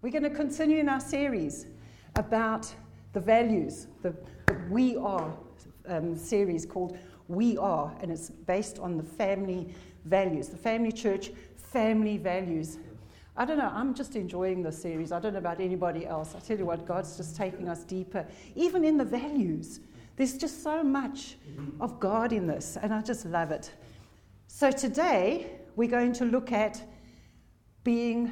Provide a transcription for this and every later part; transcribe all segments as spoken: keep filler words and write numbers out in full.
We're going to continue in our series about the values, the, the We Are um, series called We Are, and it's based on the family values, the family church family values. I don't know, I'm just enjoying this series. I don't know about anybody else. I tell you what, God's just taking us deeper, even in the values. There's just so much of God in this, and I just love it. So today, we're going to look at being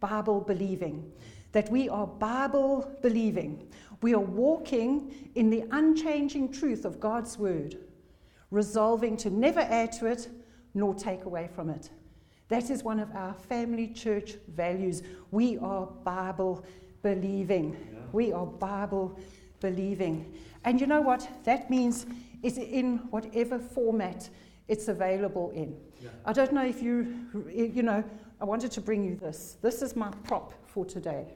Bible believing, that we are Bible believing. We are walking in the unchanging truth of God's word, resolving to never add to it nor take away from it. That is one of our family church values. We are Bible believing. Yeah. We are Bible believing. And you know what? That means it's in whatever format it's available in. Yeah. I don't know if you, you know, I wanted to bring you this. This is my prop for today.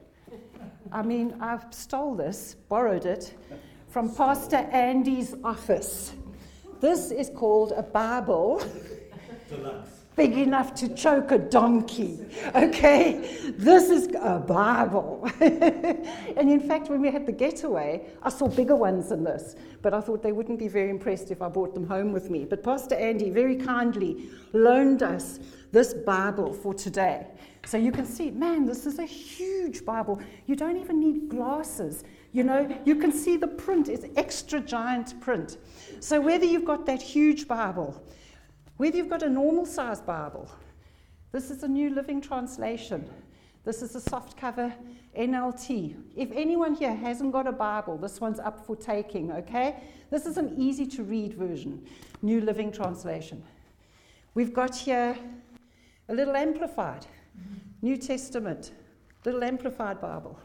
I mean, I've stole this, borrowed it, from Pastor Andy's office. This is called a Bible. Deluxe. Big enough to choke a donkey, okay? This is a Bible. And in fact, when we had the getaway, I saw bigger ones than this, but I thought they wouldn't be very impressed if I brought them home with me. But Pastor Andy very kindly loaned us this Bible for today. So you can see, man, this is a huge Bible. You don't even need glasses. You know, you can see the print is extra giant print. So whether you've got that huge Bible, whether you've got a normal-sized Bible, this is a New Living Translation. This is a soft cover N L T. If anyone here hasn't got a Bible, this one's up for taking, okay? This is an easy-to-read version, New Living Translation. We've got here a little amplified, New Testament, little amplified Bible.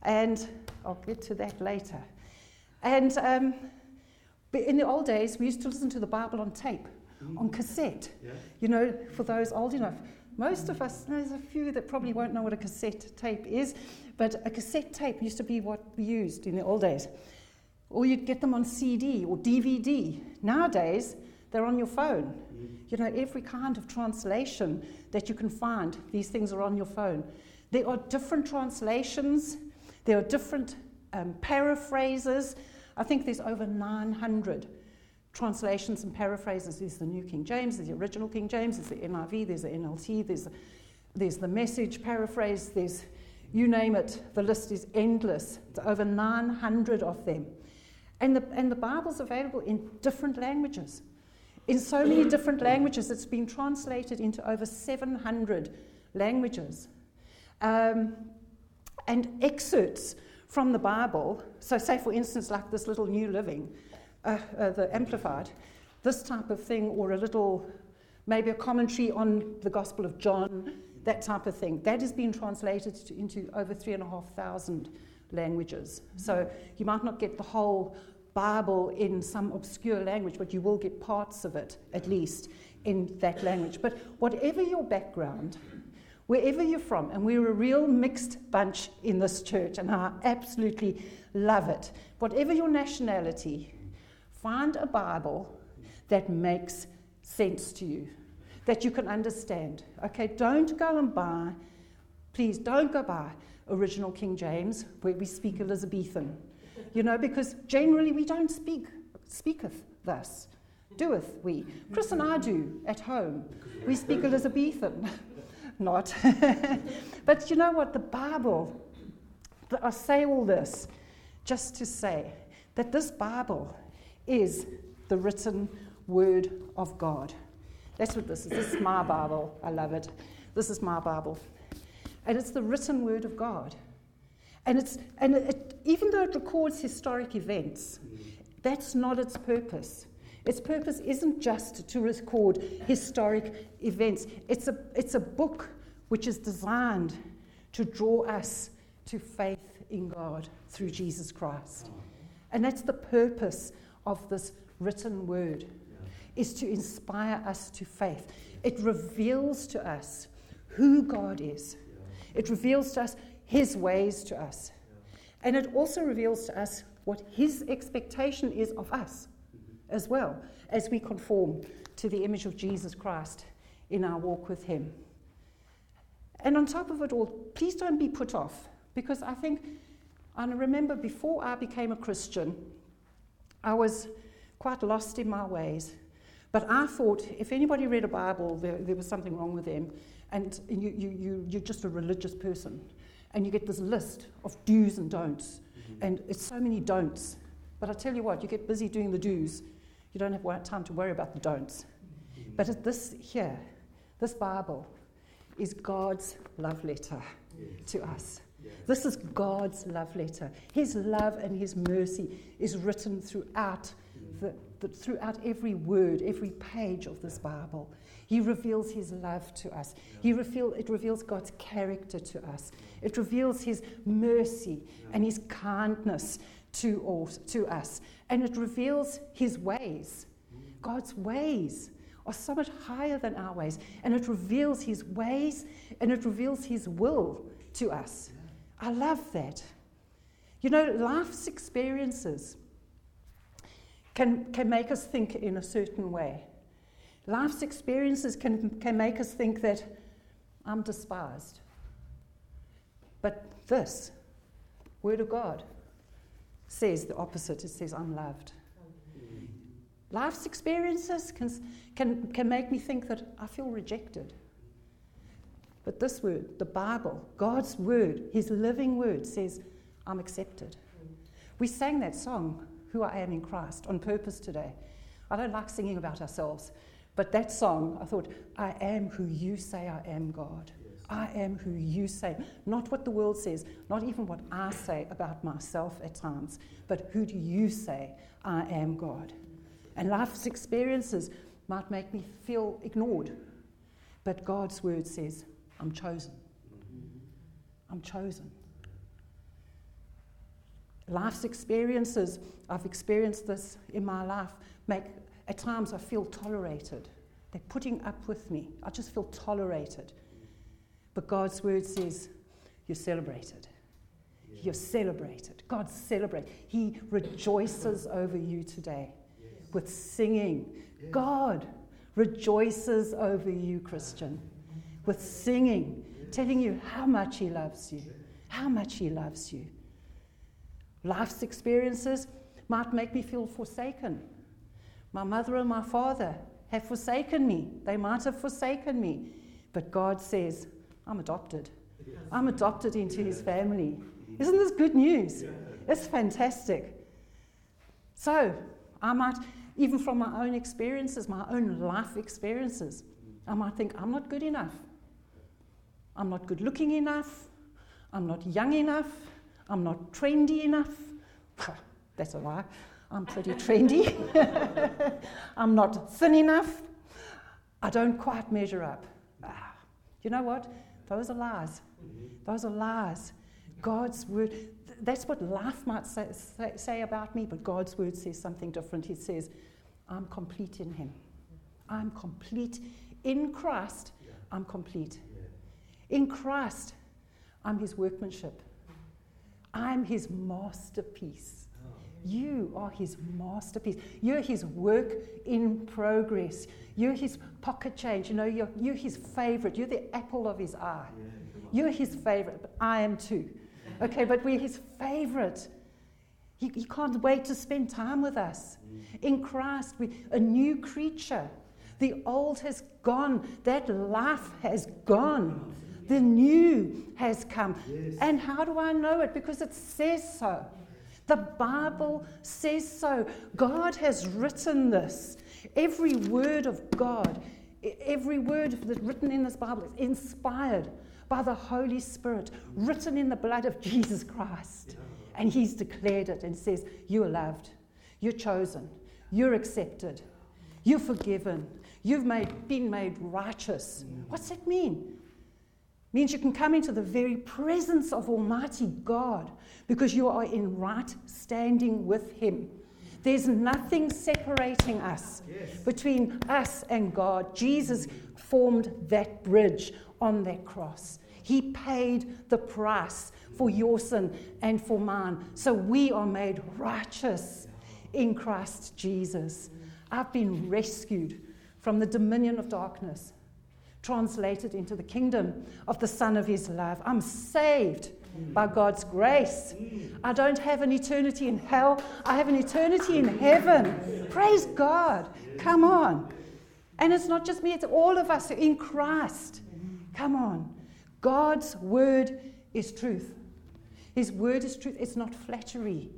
And I'll get to that later. And um, in the old days, we used to listen to the Bible on tape. On cassette, yeah. You know, for those old enough. Most of us, there's a few that probably won't know what a cassette tape is, but a cassette tape used to be what we used in the old days. Or you'd get them on C D or D V D. Nowadays, they're on your phone. Mm. You know, every kind of translation that you can find, these things are on your phone. There are different translations, there are different um, paraphrases. I think there's over nine hundred. Translations and paraphrases. There's the New King James, there's the original King James, there's the N I V, there's the N L T, there's, there's the Message paraphrase, there's you name it, the list is endless. There's over nine hundred of them. And the, and the Bible's available in different languages. In so many different languages, it's been translated into over seven hundred languages. Um, and excerpts from the Bible, so say for instance like this little New Living, Uh, uh, the Amplified, this type of thing, or a little, maybe a commentary on the Gospel of John, that type of thing. That has been translated to, into over three and a half thousand languages. Mm-hmm. So you might not get the whole Bible in some obscure language, but you will get parts of it, at least, in that language. But whatever your background, wherever you're from, and we're a real mixed bunch in this church, and I absolutely love it. Whatever your nationality, find a Bible that makes sense to you, that you can understand. Okay, don't go and buy, please don't go buy original King James where we speak Elizabethan. You know, because generally we don't speak, speaketh thus, doeth we. Chris and I do at home. We speak Elizabethan, not. But you know what, the Bible, I say all this just to say that this Bible is the written word of God. That's what this is. This is my Bible. I love it. This is my Bible. And it's the written word of God. And it's and it, even though it records historic events, that's not its purpose. Its purpose isn't just to record historic events. It's a it's a book which is designed to draw us to faith in God through Jesus Christ. And that's the purpose of this written word, yeah. is to inspire us to faith. It reveals to us who God is. Yeah. It reveals to us his ways to us. Yeah. And it also reveals to us what his expectation is of us, mm-hmm. as well, as we conform to the image of Jesus Christ in our walk with him. And on top of it all, please don't be put off, because I think, I remember before I became a Christian, I was quite lost in my ways. But I thought if anybody read a Bible, there, there was something wrong with them, and you, you, you, you're just a religious person. And you get this list of do's and don'ts, mm-hmm. and it's so many don'ts. But I tell you what, you get busy doing the do's, you don't have time to worry about the don'ts. Mm-hmm. But this here, this Bible, is God's love letter yes. to us. Yes. This is God's love letter. His love and His mercy is written throughout mm-hmm. the, the throughout every word, every page of this Bible. He reveals His love to us. Yeah. He reveal, it reveals God's character to us. It reveals His mercy yeah. and His kindness to, all, to us. And it reveals His ways. Mm. God's ways are so much higher than our ways. And it reveals His ways and it reveals His will to us. Yeah. I love that. You know, life's experiences can, can make us think in a certain way. Life's experiences can, can make us think that I'm despised. But this, Word of God, says the opposite. It says I'm loved. Mm-hmm. Life's experiences can, can, can make me think that I feel rejected. But this Word, the Bible, God's Word, His living Word, says I'm accepted. Mm-hmm. We sang that song, Who I Am in Christ, on purpose today. I don't like singing about ourselves. But that song, I thought, I am who you say I am, God. Yes. I am who you say. Not what the world says, not even what I say about myself at times, but who do you say I am, God? And life's experiences might make me feel ignored, but God's word says, I'm chosen. Mm-hmm. I'm chosen. Life's experiences, I've experienced this in my life, make... At times I feel tolerated. They're putting up with me. I just feel tolerated. But God's word says, you're celebrated. Yeah. You're celebrated. God celebrates. He rejoices over you today yes. with singing. Yeah. God rejoices over you, Christian, with singing, yeah. telling you how much He loves you, how much He loves you. Life's experiences might make me feel forsaken. My mother and my father have forsaken me. They might have forsaken me. But God says, I'm adopted. Yes. I'm adopted into yeah. His family. Isn't this good news? Yeah. It's fantastic. So I might, even from my own experiences, my own life experiences, I might think, I'm not good enough. I'm not good looking enough. I'm not young enough. I'm not trendy enough. That's a lie. I'm pretty trendy. I'm not thin enough. I don't quite measure up. Ah, you know what? Those are lies. Those are lies. God's word, th- that's what life might say, say, say about me, but God's word says something different. He says, I'm complete in Him. I'm complete in Christ. I'm complete. In Christ, I'm His workmanship. I'm His masterpiece. You are His masterpiece. You're His work in progress. You're His pocket change. You know, you're, you're His favorite. You're the apple of His eye. Yeah. You're His favorite, but I am too. Okay, but we're His favorite. He, he can't wait to spend time with us. In Christ, we're a new creature. The old has gone. That life has gone. The new has come. Yes. And how do I know it? Because it says so. The Bible says so. God has written this. Every word of God, every word that's written in this Bible is inspired by the Holy Spirit, written in the blood of Jesus Christ. And He's declared it and says, you are loved, you're chosen, you're accepted, you're forgiven, you've made, been made righteous. What's that mean? Means you can come into the very presence of Almighty God because you are in right standing with Him. There's nothing separating us yes. between us and God. Jesus formed that bridge on that cross. He paid the price for your sin and for mine. So we are made righteous in Christ Jesus. I've been rescued from the dominion of darkness, translated into the kingdom of the Son of His love. I'm saved by God's grace. I don't have an eternity in hell. I have an eternity in heaven. Praise God. Come on. And it's not just me, it's all of us in Christ. Come on. God's word is truth. His word is truth. It's not flattery.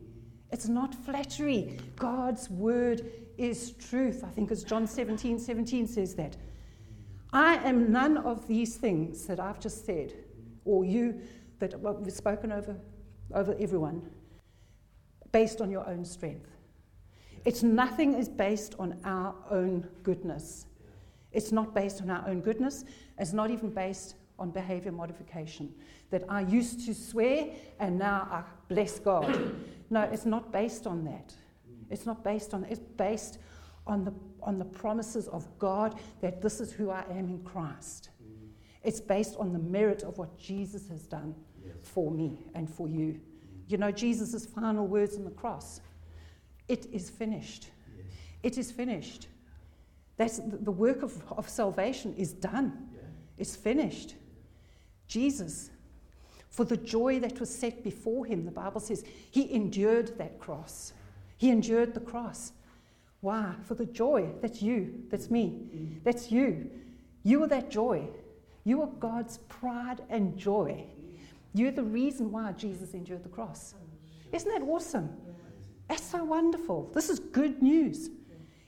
It's not flattery. God's word is truth. I think it's John seventeen seventeen says that. I am none of these things that I've just said, or you, that we've spoken over, over everyone, based on your own strength. It's nothing is based on our own goodness. It's not based on our own goodness. It's not even based on behavior modification. That I used to swear and now I bless God. No, it's not based on that. It's not based on, it's based on the, on the promises of God that this is who I am in Christ. It's based on the merit of what Jesus has done yes. for me and for you. Mm. You know, Jesus' final words on the cross, it is finished. Yes. It is finished. That's the work of, of salvation is done. Yeah. It's finished. Jesus, for the joy that was set before him, the Bible says, he endured that cross. He endured the cross. Why? For the joy. That's you. That's me. Mm. That's you. You are that joy. You are God's pride and joy. You're the reason why Jesus endured the cross. Isn't that awesome? That's so wonderful. This is good news.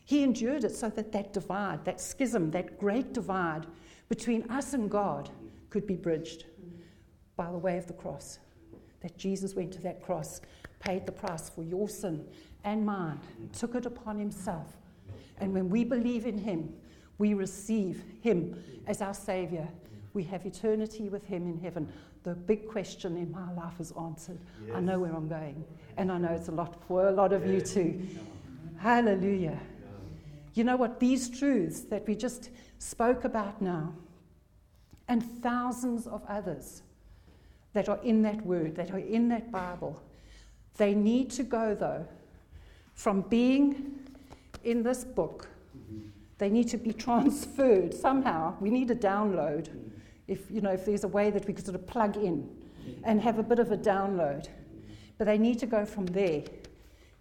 He endured it so that that divide, that schism, that great divide between us and God could be bridged by the way of the cross. That Jesus went to that cross, paid the price for your sin and mine, took it upon himself. And when we believe in him, we receive him as our Savior. We have eternity with him in heaven. The big question in my life is answered. Yes. I know where I'm going. And I know it's a lot for a lot of yes. you too. Hallelujah. Yeah. You know what? These truths that we just spoke about now, and thousands of others that are in that word, that are in that Bible, they need to go, though, from being in this book. Mm-hmm. They need to be transferred somehow. We need a download. If you know, if there's a way that we could sort of plug in and have a bit of a download. But they need to go from there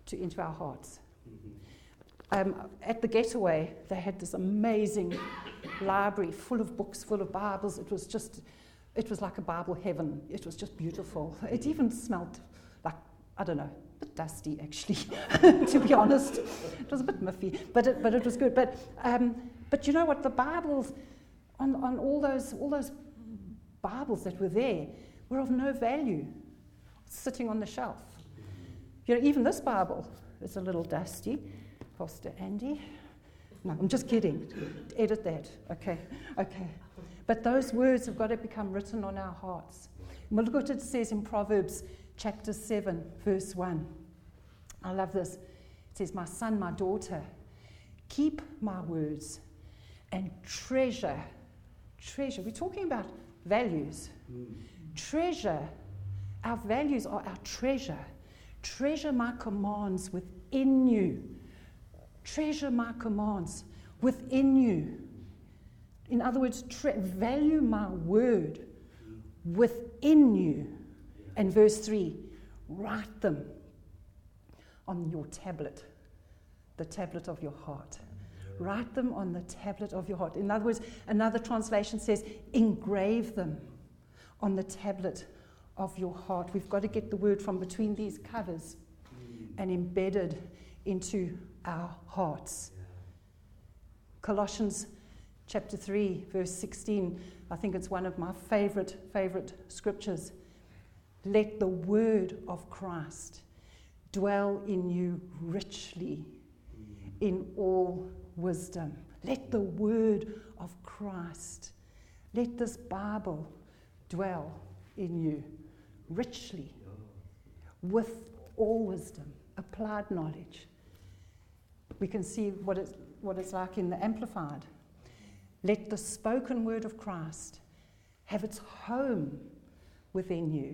to into our hearts. Um, at the Getaway, they had this amazing library full of books, full of Bibles. It was just, it was like a Bible heaven. It was just beautiful. It even smelled like, I don't know, a bit dusty, actually, to be honest. It was a bit muffy, but it, but it was good. But um, but you know what? The Bibles on on all those all those Bibles that were there were of no value, sitting on the shelf. You know, even this Bible is a little dusty, Pastor Andy. No, I'm just kidding. Edit that. Okay, okay. But those words have got to become written on our hearts. Look what it says in Proverbs. Chapter seven, verse one. I love this. It says, my son, my daughter, keep my words and treasure, treasure. We're talking about values. Mm. Treasure. Our values are our treasure. Treasure my commands within you. Treasure my commands within you. In other words, tre- value my word within you. And verse three, write them on your tablet, the tablet of your heart. Write them on the tablet of your heart. In other words, another translation says, engrave them on the tablet of your heart. We've got to get the word from between these covers and embedded into our hearts. Colossians chapter three, verse sixteen, I think it's one of my favorite, favorite scriptures. Let the word of Christ dwell in you richly in all wisdom. Let the word of Christ, let this Bible dwell in you richly with all wisdom, applied knowledge. We can see what it's, what it's like in the Amplified. Let the spoken word of Christ have its home within you,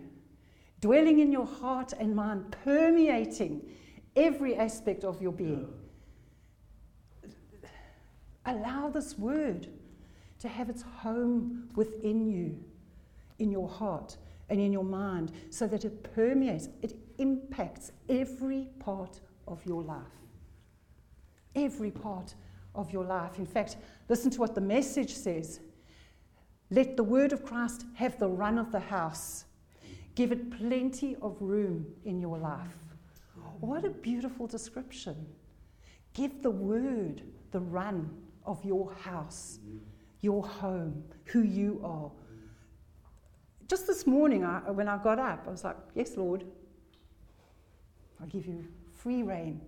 dwelling in your heart and mind, permeating every aspect of your being. Allow this word to have its home within you, in your heart and in your mind, so that it permeates, it impacts every part of your life. Every part of your life. In fact, listen to what the Message says. Let the word of Christ have the run of the house. Give it plenty of room in your life. What a beautiful description. Give the word the run of your house, your home, who you are. Just this morning, I, when I got up, I was like, yes, Lord, I'll give you free rein.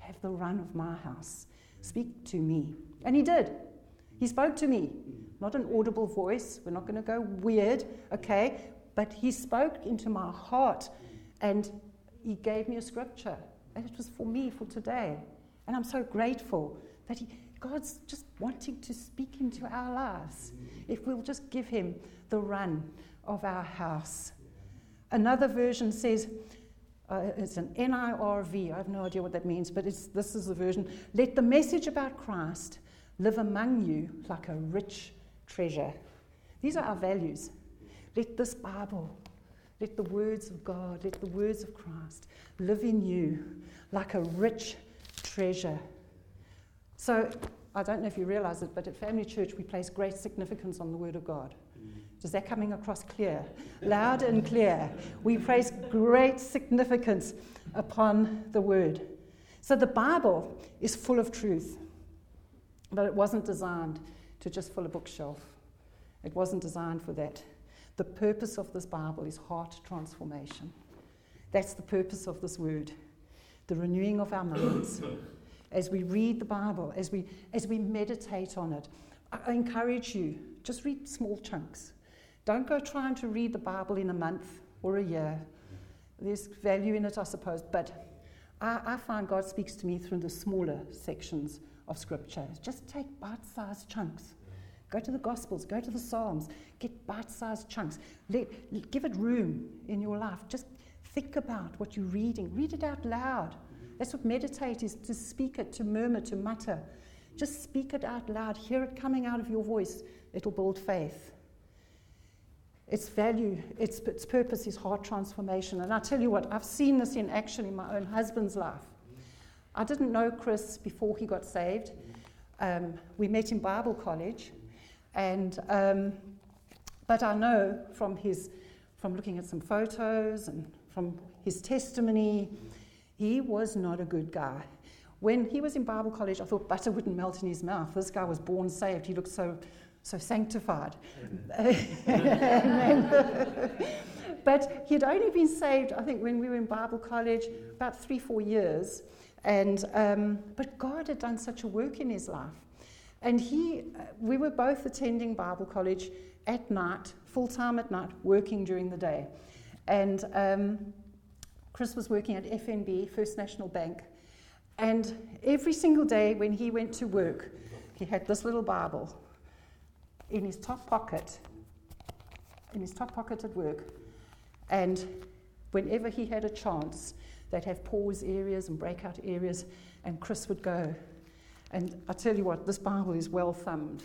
Have the run of my house. Speak to me. And he did. He spoke to me. Not an audible voice. We're not going to go weird, okay? But he spoke into my heart, and he gave me a scripture. And it was for me, for today. And I'm so grateful that he, God's just wanting to speak into our lives. If we'll just give him the run of our house. Another version says, Uh, it's an N I R V, I have no idea what that means, but it's, this is the version. Let the message about Christ live among you like a rich treasure. These are our values. Let this Bible, let the words of God, let the words of Christ live in you like a rich treasure. So, I don't know if you realize it, but at Family Church we place great significance on the Word of God. Is that coming across clear? Loud and clear. We place great significance upon the word. So the Bible is full of truth, but it wasn't designed to just fill a bookshelf. It wasn't designed for that. The purpose of this Bible is heart transformation. That's the purpose of this word, the renewing of our minds. As we read the Bible, as we as we meditate on it, I encourage you, just read small chunks. Don't go trying to read the Bible in a month or a year. There's value in it, I suppose, but I, I find God speaks to me through the smaller sections of Scripture. Just take bite-sized chunks. Go to the Gospels, go to the Psalms, get bite-sized chunks. Let, give it room in your life. Just think about what you're reading. Read it out loud. That's what meditate is, to speak it, to murmur, to mutter. Just speak it out loud. Hear it coming out of your voice. It'll build faith. Its value, its, its purpose is heart transformation. And I tell you what, I've seen this in action in my own husband's life. I didn't know Chris before he got saved. Um, we met in Bible college. and um, But I know from his, from looking at some photos and from his testimony, he was not a good guy. When he was in Bible college, I thought butter wouldn't melt in his mouth. This guy was born saved. He looked so... so sanctified. But he'd only been saved, I think, when we were in Bible college, about three, four years. And um, but God had done such a work in his life. And he, uh, we were both attending Bible college at night, full-time at night, working during the day. And um, Chris was working at F N B, First National Bank. And every single day when he went to work, he had this little Bible in his top pocket, in his top pocket at work, and whenever he had a chance, they'd have pause areas and breakout areas, and Chris would go. And I tell you what, this Bible is well thumbed,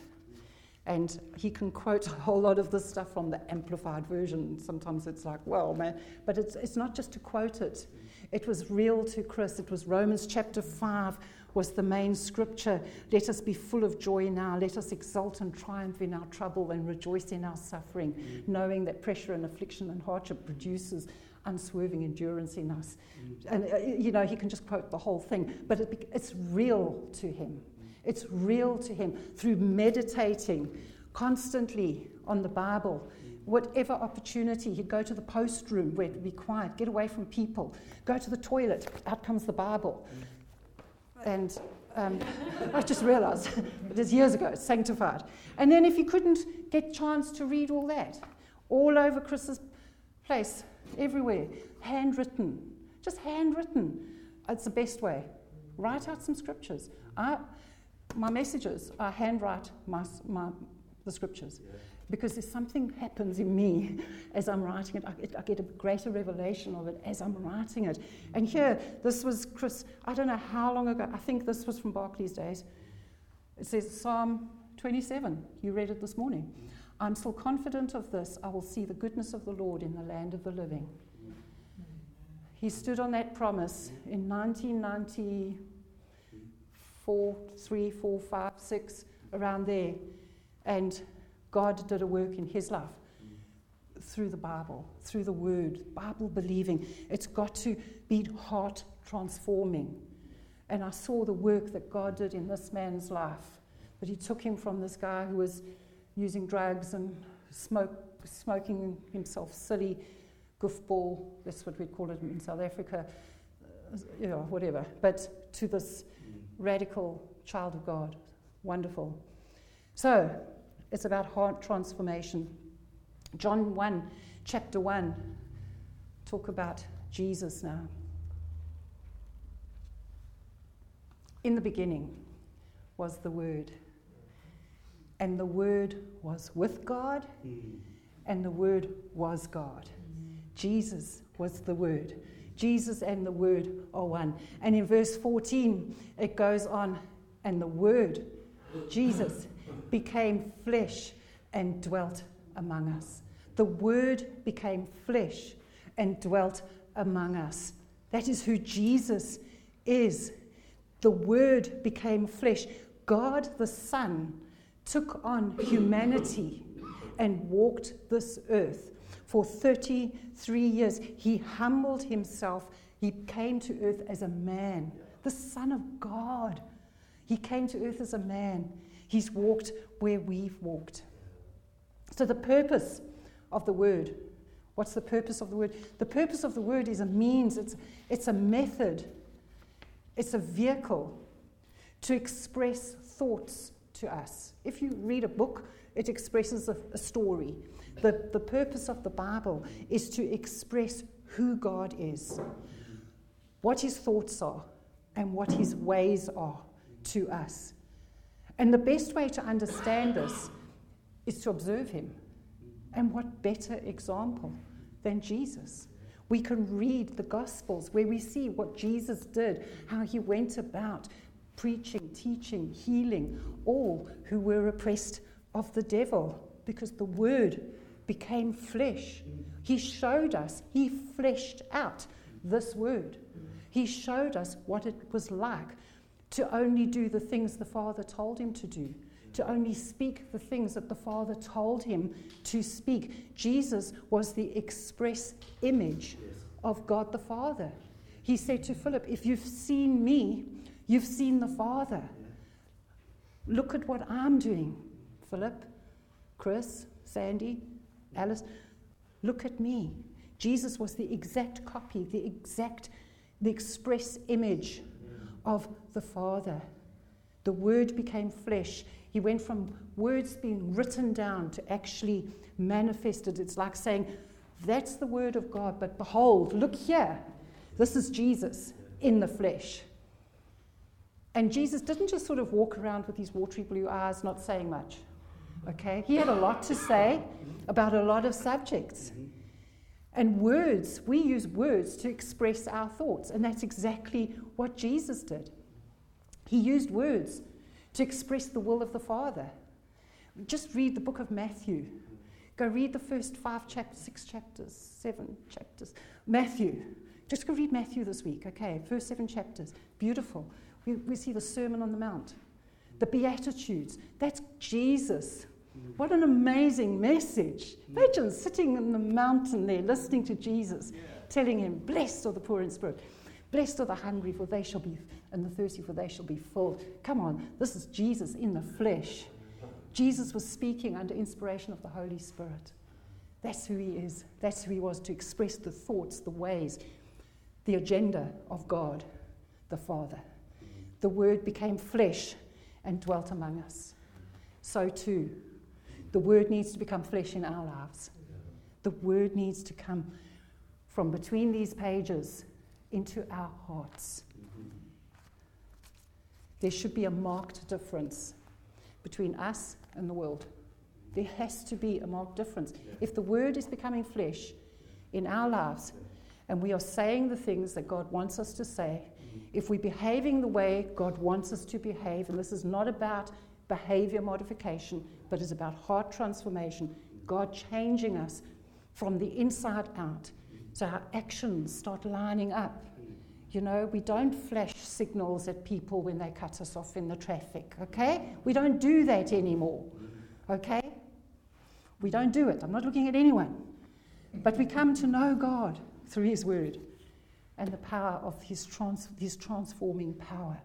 and he can quote a whole lot of this stuff from the Amplified version. Sometimes it's like, well, man, but it's it's not just to quote it. It was real to Chris. It was Romans chapter five. Was the main scripture. Let us be full of joy now. Let us exult and triumph in our trouble and rejoice in our suffering, mm-hmm. knowing that pressure and affliction and hardship produces unswerving endurance in us. Mm-hmm. And, uh, you know, he can just quote the whole thing, but it, it's real to him. It's real to him through meditating constantly on the Bible. Whatever opportunity, he'd go to the post room where it'd be quiet, get away from people, go to the toilet, out comes the Bible. Mm-hmm. And um, I just realized it was years ago, it's sanctified. And then if you couldn't get chance to read all that, all over Chris's place, everywhere, handwritten, just handwritten. It's the best way. Write out some scriptures. I, my messages, I handwrite my, my, the scriptures. Yeah. Because if something happens in me as I'm writing it, I, it, I get a greater revelation of it as I'm writing it. And here, this was Chris, I don't know how long ago, I think this was from Barclay's days. It says Psalm twenty-seven, you read it this morning. I'm still confident of this, I will see the goodness of the Lord in the land of the living. He stood on that promise in nineteen ninety-four, three, four, five, six, around there, and God did a work in his life through the Bible, through the Word, Bible believing. It's got to be heart transforming. And I saw the work that God did in this man's life, but he took him from this guy who was using drugs and smoke, smoking himself silly, goofball, that's what we call it in South Africa, uh, you know, whatever, but to this radical child of God. Wonderful. So, it's about heart transformation. John one, chapter one, talk about Jesus now. In the beginning was the Word, and the Word was with God, and the Word was God. Jesus was the Word. Jesus and the Word are one. And in verse fourteen, it goes on, and the Word, Jesus, became flesh and dwelt among us. The Word became flesh and dwelt among us. That is who Jesus is. The Word became flesh. God the Son took on humanity and walked this earth. For thirty-three years, he humbled himself. He came to earth as a man, the Son of God. He came to earth as a man. He's walked where we've walked. So the purpose of the Word, what's the purpose of the Word? The purpose of the Word is a means, it's, it's a method, it's a vehicle to express thoughts to us. If you read a book, it expresses a, a story. The, the purpose of the Bible is to express who God is, what his thoughts are, and what his ways are to us. And the best way to understand this is to observe him. And what better example than Jesus? We can read the Gospels where we see what Jesus did, how he went about preaching, teaching, healing all who were oppressed of the devil, because the Word became flesh. He showed us, he fleshed out this Word. He showed us what it was like to only do the things the Father told him to do, to only speak the things that the Father told him to speak. Jesus was the express image of God the Father. He said to Philip, if you've seen me, you've seen the Father. Look at what I'm doing. Philip, Chris, Sandy, Alice, look at me. Jesus was the exact copy, the exact, the express image of the Father. The Word became flesh. He went from words being written down to actually manifested. It's like saying, that's the Word of God, but behold, look here. This is Jesus in the flesh. And Jesus didn't just sort of walk around with his watery blue eyes, not saying much. Okay? He had a lot to say about a lot of subjects. And words, we use words to express our thoughts, and that's exactly what Jesus did. He used words to express the will of the Father. Just read the book of Matthew. Go read the first five chapters, six chapters, seven chapters. Matthew. Just go read Matthew this week, okay? First seven chapters. Beautiful. We, we see the Sermon on the Mount, the Beatitudes. That's Jesus. What an amazing message. Imagine sitting in the mountain there listening to Jesus, telling him, blessed are the poor in spirit. Blessed are the hungry, for they shall be, and the thirsty, for they shall be filled. Come on, this is Jesus in the flesh. Jesus was speaking under inspiration of the Holy Spirit. That's who he is. That's who he was, to express the thoughts, the ways, the agenda of God, the Father. The Word became flesh and dwelt among us. So too, the Word needs to become flesh in our lives. The Word needs to come from between these pages into our hearts. Mm-hmm. There should be a marked difference between us and the world. There has to be a marked difference. Yeah. If the Word is becoming flesh in our lives, yeah, and we are saying the things that God wants us to say, mm-hmm, if we're behaving the way God wants us to behave, and this is not about behavior modification, but is about heart transformation, God changing us from the inside out, so our actions start lining up. You know, we don't flash signals at people when they cut us off in the traffic, okay? We don't do that anymore, okay? We don't do it. I'm not looking at anyone. But we come to know God through his word and the power of his, trans- his transforming power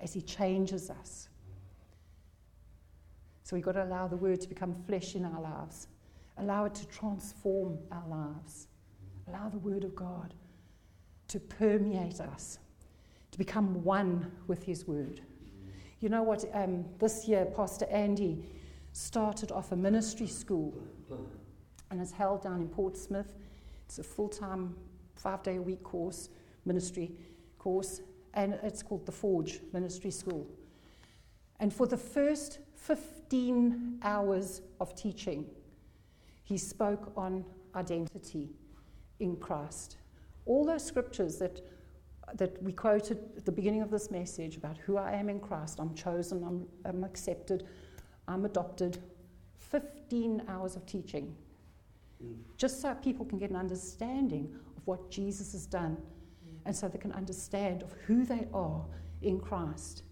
as he changes us. So we've got to allow the word to become flesh in our lives. Allow it to transform our lives. Allow the word of God to permeate us, to become one with his word. You know what, um, this year Pastor Andy started off a ministry school and it's held down in Portsmouth. It's a full-time, five-day-a-week course, ministry course, and it's called The Forge Ministry School. And for the first fifteen hours of teaching, he spoke on identity in Christ. All those scriptures that that we quoted at the beginning of this message about who I am in Christ, I'm chosen, I'm, I'm accepted, I'm adopted, fifteen hours of teaching, mm. just so people can get an understanding of what Jesus has done, mm. and so they can understand of who they are in Christ.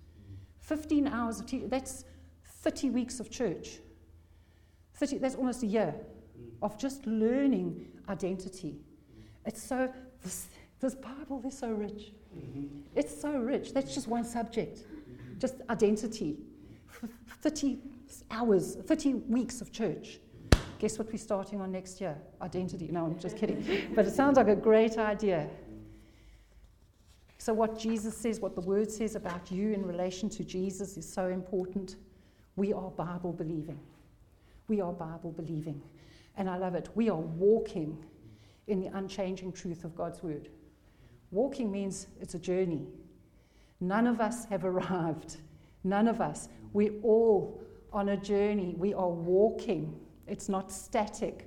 fifteen hours of teaching, that's thirty weeks of church. thirty, that's almost a year mm. of just learning identity. Mm. It's so, this, this Bible is so rich. Mm-hmm. It's so rich. That's just one subject, mm-hmm. just identity. thirty hours, thirty weeks of church. Guess what we're starting on next year? Identity. No, I'm just kidding. But it sounds like a great idea. So what Jesus says, what the Word says about you in relation to Jesus is so important. We are Bible believing. We are Bible believing. And I love it. We are walking in the unchanging truth of God's Word. Walking means it's a journey. None of us have arrived. None of us. We're all on a journey. We are walking. It's not static.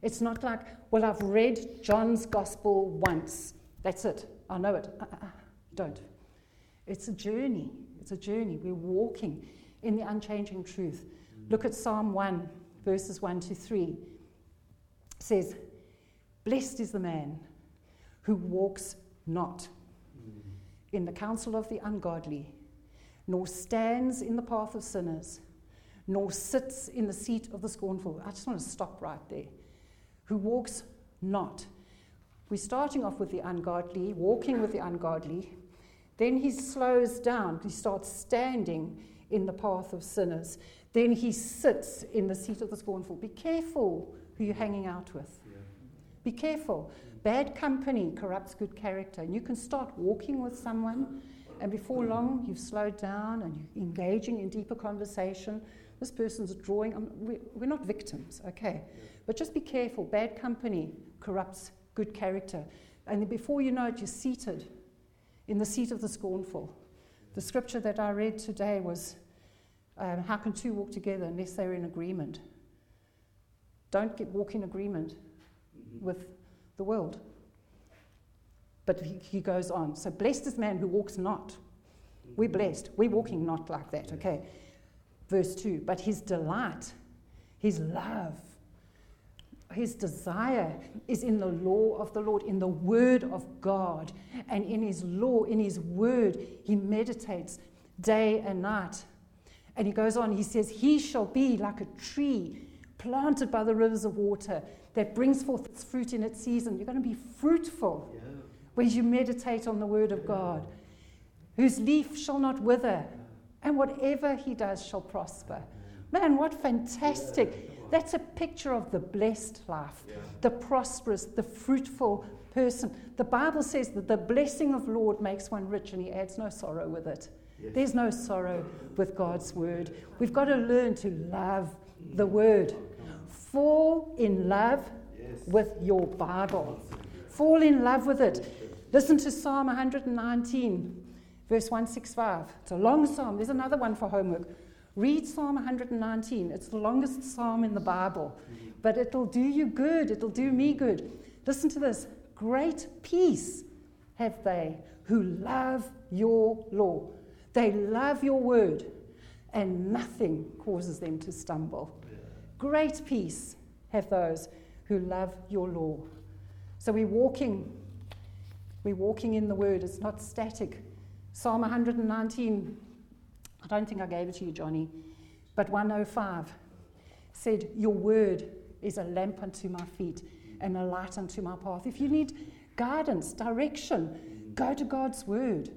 It's not like, well, I've read John's Gospel once. That's it. I know it. Uh, uh, uh, don't. It's a journey. It's a journey. We're walking in the unchanging truth. Look at Psalm one, verses one to three. It says, blessed is the man who walks not in the counsel of the ungodly, nor stands in the path of sinners, nor sits in the seat of the scornful. I just want to stop right there. Who walks not. We're starting off with the ungodly, walking with the ungodly. Then he slows down. He starts standing in the path of sinners. Then he sits in the seat of the scornful. Be careful who you're hanging out with. Yeah. Be careful. Bad company corrupts good character. And you can start walking with someone, and before long, you've slowed down and you're engaging in deeper conversation. This person's drawing. I mean, we're not victims, okay? But just be careful. Bad company corrupts good character. And before you know it, you're seated in the seat of the scornful. The scripture that I read today was, um, how can two walk together unless they're in agreement? Don't get, walk in agreement with the world. But he goes on. So blessed is man who walks not. We're blessed. We're walking not like that, okay? Verse two. But his delight, his love, his desire is in the law of the Lord, in the word of God. And in his law, in his word, he meditates day and night. And he goes on. He says, he shall be like a tree planted by the rivers of water that brings forth its fruit in its season. You're going to be fruitful. Yeah. Where you meditate on the word of God, whose leaf shall not wither, and whatever he does shall prosper. Man, what fantastic. That's a picture of the blessed life, the prosperous, the fruitful person. The Bible says that the blessing of the Lord makes one rich, and he adds no sorrow with it. There's no sorrow with God's word. We've got to learn to love the word. Fall in love with your Bible. Fall in love with it. Listen to Psalm one nineteen, verse one sixty-five. It's a long psalm. There's another one for homework. Read Psalm one nineteen. It's the longest psalm in the Bible. But it'll do you good. It'll do me good. Listen to this. Great peace have they who love your law. They love your word. and nothing causes them to stumble. Yeah. Great peace have those who love your law. So we're walking, we're walking in the word. It's not static. Psalm one nineteen, I don't think I gave it to you, Johnny, but one oh five said, your word is a lamp unto my feet and a light unto my path. If you need guidance, direction, go to God's word.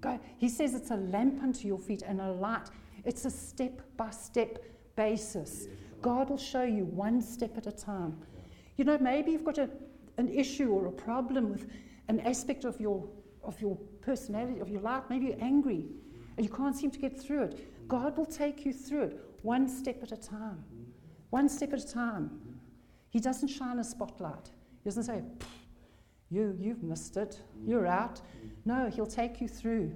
Go. He says it's a lamp unto your feet and a light. It's a step-by-step basis. God will show you one step at a time. You know, maybe you've got a, an issue or a problem with an aspect of your of your personality, of your life. Maybe you're angry and you can't seem to get through it. God will take you through it one step at a time. One step at a time. He doesn't shine a spotlight. He doesn't say, you, you've missed it, you're out. No, he'll take you through.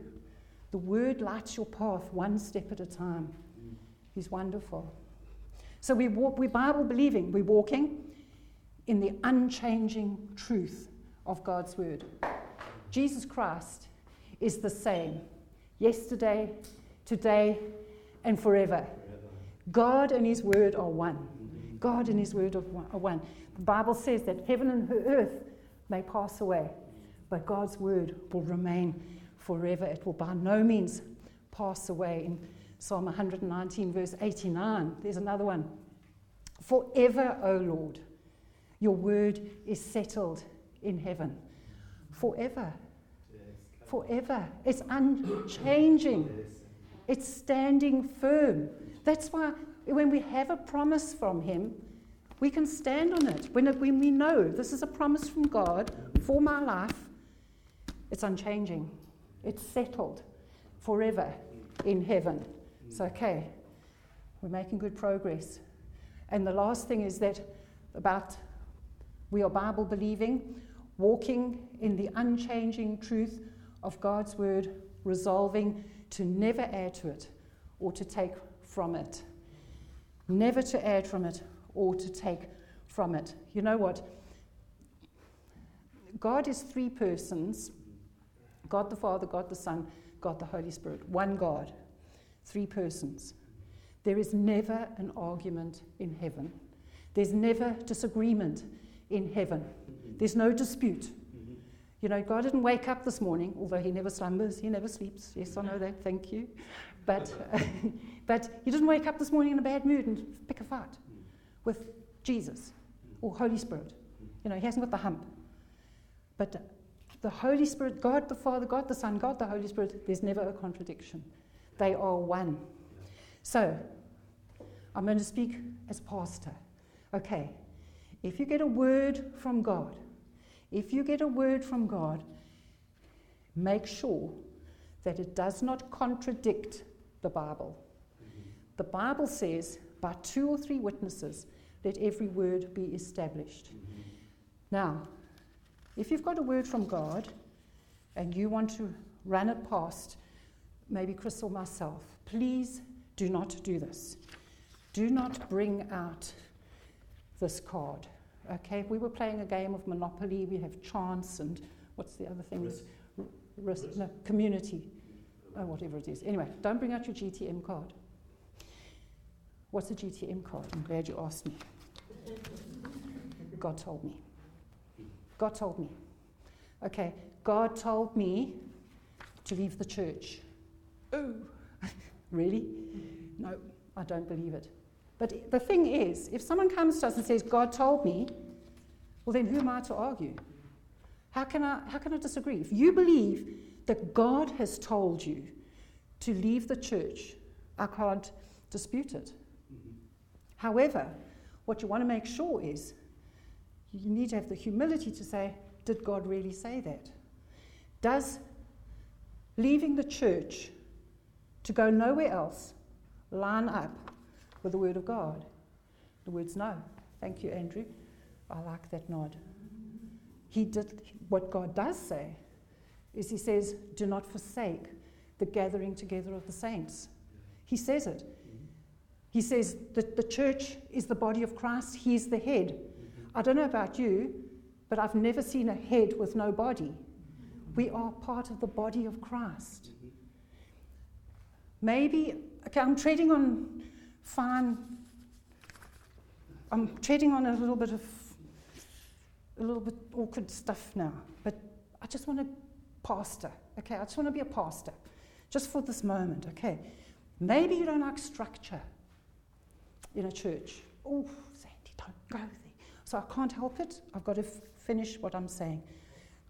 The word lights your path one step at a time. He's wonderful. So we walk, we're Bible believing, we're walking in the unchanging truth of God's word. Jesus Christ is the same yesterday, today, and forever. God and his word are one. God and his word are one. The Bible says that heaven and earth may pass away, but God's word will remain forever. It will by no means pass away. In Psalm one nineteen, verse eighty-nine, there's another one. Forever, O Lord, your word is settled in heaven. Forever. Forever. It's unchanging. It's standing firm. That's why when we have a promise from him, we can stand on it. When, it, when we know this is a promise from God for my life, it's unchanging. It's settled forever in heaven. So, okay, we're making good progress. And the last thing is that about we are Bible believing, walking in the unchanging truth of God's word, resolving to never add to it or to take from it. Never to add from it or to take from it. You know what? God is three persons. God the Father, God the Son, God the Holy Spirit. One God, three persons. There is never an argument in heaven. There's never disagreement in heaven. There's no dispute. You know, God didn't wake up this morning, although he never slumbers, he never sleeps. Yes, I know that, thank you. But uh, but he didn't wake up this morning in a bad mood and pick a fight with Jesus or Holy Spirit. You know, he hasn't got the hump. But the Holy Spirit, God the Father, God the Son, God the Holy Spirit, there's never a contradiction. They are one. So, I'm going to speak as pastor. Okay, if you get a word from God, If you get a word from God, make sure that it does not contradict the Bible. Mm-hmm. The Bible says, by two or three witnesses, let every word be established. Mm-hmm. Now, if you've got a word from God and you want to run it past maybe Chris or myself, please do not do this. Do not bring out this card. Okay, we were playing a game of Monopoly. We have chance and what's the other thing? Risk. R- risk, risk. No, community, oh, whatever it is. Anyway, don't bring out your G T M card. What's a G T M card? I'm glad you asked me. God told me. God told me. Okay, God told me to leave the church. Oh, really? No, I don't believe it. But the thing is, if someone comes to us and says, God told me, well then who am I to argue? How can I, how can I disagree? If you believe that God has told you to leave the church, I can't dispute it. Mm-hmm. However, what you want to make sure is, you need to have the humility to say, did God really say that? Does leaving the church to go nowhere else line up with the word of God? The word's no. Thank you, Andrew. I like that nod. He did what God does say is he says, do not forsake the gathering together of the saints. He says it. He says that the church is the body of Christ, he's the head. I don't know about you, but I've never seen a head with no body. We are part of the body of Christ. Maybe Okay, I'm trading on fine. I'm trading on a little bit of a little bit awkward stuff now, but I just want to pastor. Okay, I just want to be a pastor, just for this moment. Okay, maybe you don't like structure in a church. Oh, Sandy, don't go there. So I can't help it. I've got to f- finish what I'm saying.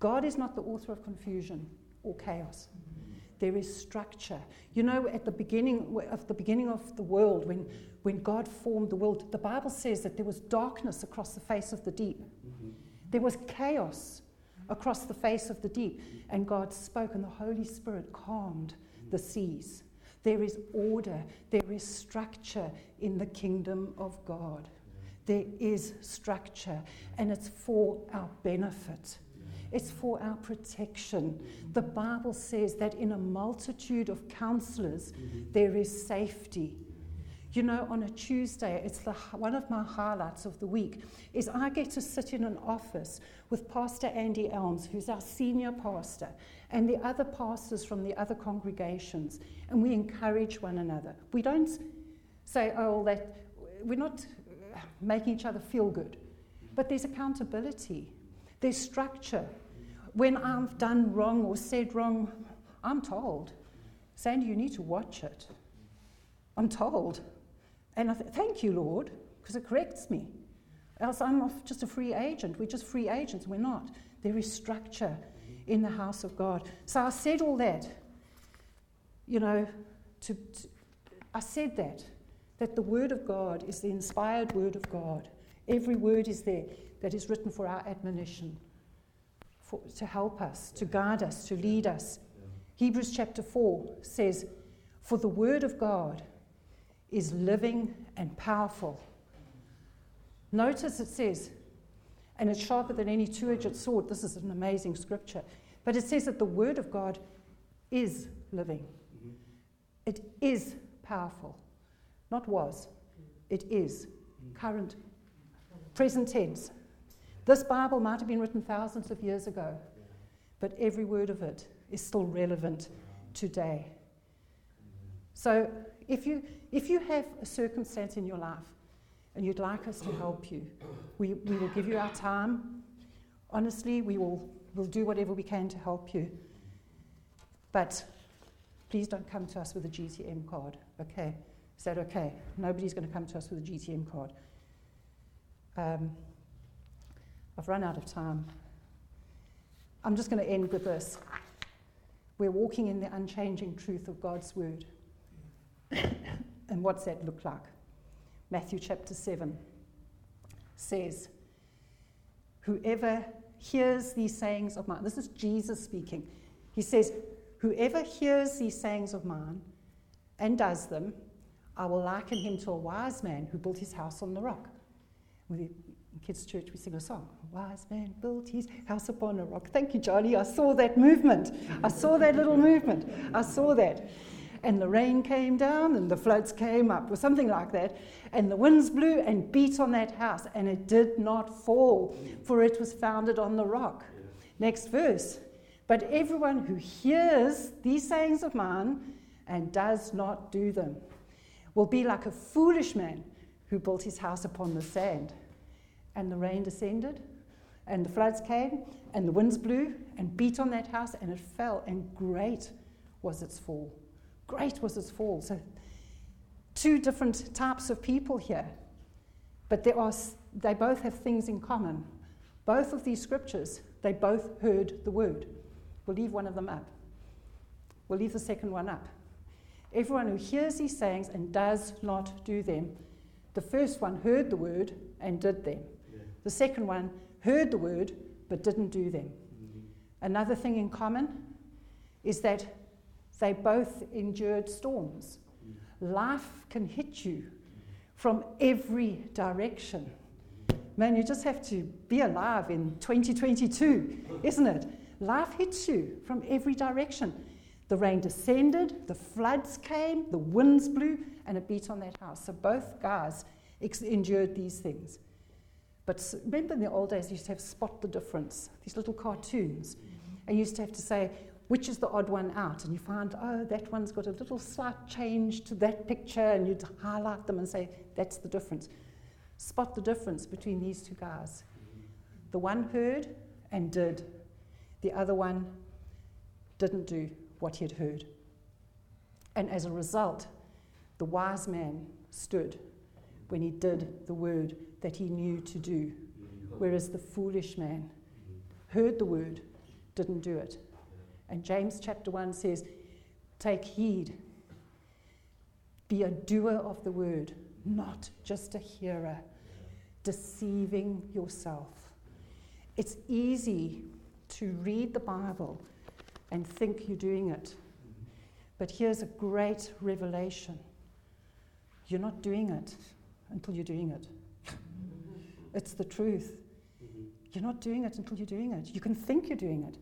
God is not the author of confusion or chaos. Mm-hmm. There is structure. You know, at the beginning of the beginning of the world, when when God formed the world, the Bible says that there was darkness across the face of the deep. Mm-hmm. There was chaos across the face of the deep, and God spoke, and the Holy Spirit calmed the seas. There is order, there is structure in the kingdom of God. There is structure, and it's for our benefit. It's for our protection. The Bible says that in a multitude of counselors, there is safety. You know, on a Tuesday, it's the, one of my highlights of the week, is I get to sit in an office with Pastor Andy Elms, who's our senior pastor, and the other pastors from the other congregations, and we encourage one another. We don't say, oh, that we're not making each other feel good, but there's accountability, there's structure. When I've done wrong or said wrong, I'm told, Sandy, you need to watch it. I'm told. And I th- thank you, Lord, because it corrects me. Else I'm just a free agent. We're just free agents. We're not. There is structure in the house of God. So I said all that, you know, to, to, I said that, that the word of God is the inspired word of God. Every word is there that is written for our admonition, for, to help us, to guide us, to lead us. Yeah. Hebrews chapter four says, for the word of God is living and powerful. Notice it says, and it's sharper than any two-edged sword. This is an amazing scripture. But it says that the word of God is living. Mm-hmm. It is powerful. Not was. It is. Mm-hmm. Current. Present tense. This Bible might have been written thousands of years ago, yeah. But every word of it is still relevant today. Mm-hmm. So if you if you have a circumstance in your life, and you'd like us to help you, We, we will give you our time. Honestly, we will we'll do whatever we can to help you. But please don't come to us with a G T M card, okay? Is that okay? Nobody's going to come to us with a G T M card. Um, I've run out of time. I'm just going to end with this. We're walking in the unchanging truth of God's word. And what's that look like? Matthew chapter seven says, whoever hears these sayings of mine, this is Jesus speaking. He says, whoever hears these sayings of mine and does them, I will liken him to a wise man who built his house on the rock. In kids' church, we sing a song, a wise man built his house upon a rock. Thank you, Johnny. I saw that movement. I saw that little movement. I saw that. And the rain came down and the floods came up, or something like that. And the winds blew and beat on that house, and it did not fall, for it was founded on the rock. Yeah. Next verse. But everyone who hears these sayings of mine and does not do them will be like a foolish man who built his house upon the sand. And the rain descended, and the floods came, and the winds blew and beat on that house, and it fell, and great was its fall. Great was its fall. So two different types of people here, but there are, they both have things in common. Both of these scriptures, they both heard the word. We'll leave one of them up. We'll leave the second one up. Everyone who hears these sayings and does not do them. The first one heard the word and did them. Yeah. The second one heard the word but didn't do them. Mm-hmm. Another thing in common is that they both endured storms. Life can hit you from every direction. Man, you just have to be alive in twenty twenty-two, isn't it? Life hits you from every direction. The rain descended, the floods came, the winds blew, and it beat on that house. So both guys ex- endured these things. But remember in the old days, you used to have spot the difference, these little cartoons. And you used to have to say, which is the odd one out, and you find, oh, that one's got a little slight change to that picture, and you highlight them and say, that's the difference. Spot the difference between these two guys. The one heard and did. The other one didn't do what he had heard. And as a result, the wise man stood when he did the word that he knew to do, whereas the foolish man heard the word, didn't do it. And James chapter one says, take heed, be a doer of the word, not just a hearer, deceiving yourself. It's easy to read the Bible and think you're doing it, but here's a great revelation. You're not doing it until you're doing it. It's the truth. You're not doing it until you're doing it. You can think you're doing it.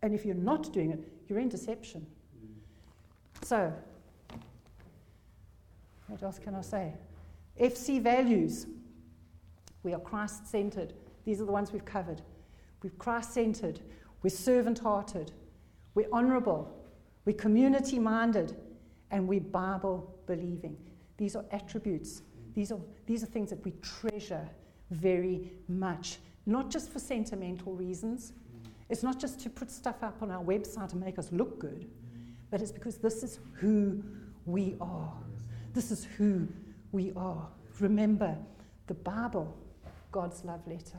And if you're not doing it, you're in deception. So, what else can I say? F C values. We are Christ-centered. These are the ones we've covered. We're Christ-centered. We're servant-hearted. We're honorable. We're community-minded. And we're Bible-believing. These are attributes. These are, these are things that we treasure very much. Not just for sentimental reasons. It's not just to put stuff up on our website and make us look good, but it's because this is who we are. This is who we are. Remember, the Bible, God's love letter.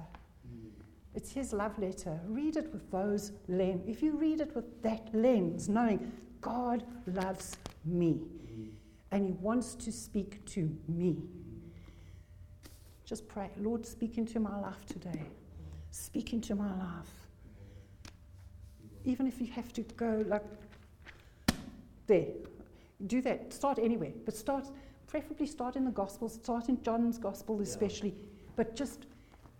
It's his love letter. Read it with those lens. If you read it with that lens, knowing God loves me and he wants to speak to me, just pray, Lord, speak into my life today. Speak into my life. Even if you have to go like there, do that. Start anywhere, but start preferably start in the Gospels. Start in John's Gospel especially, yeah. But just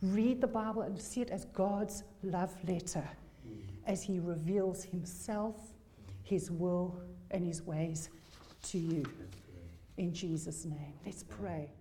read the Bible and see it as God's love letter, mm. as He reveals Himself, His will, and His ways to you. In Jesus' name, let's pray.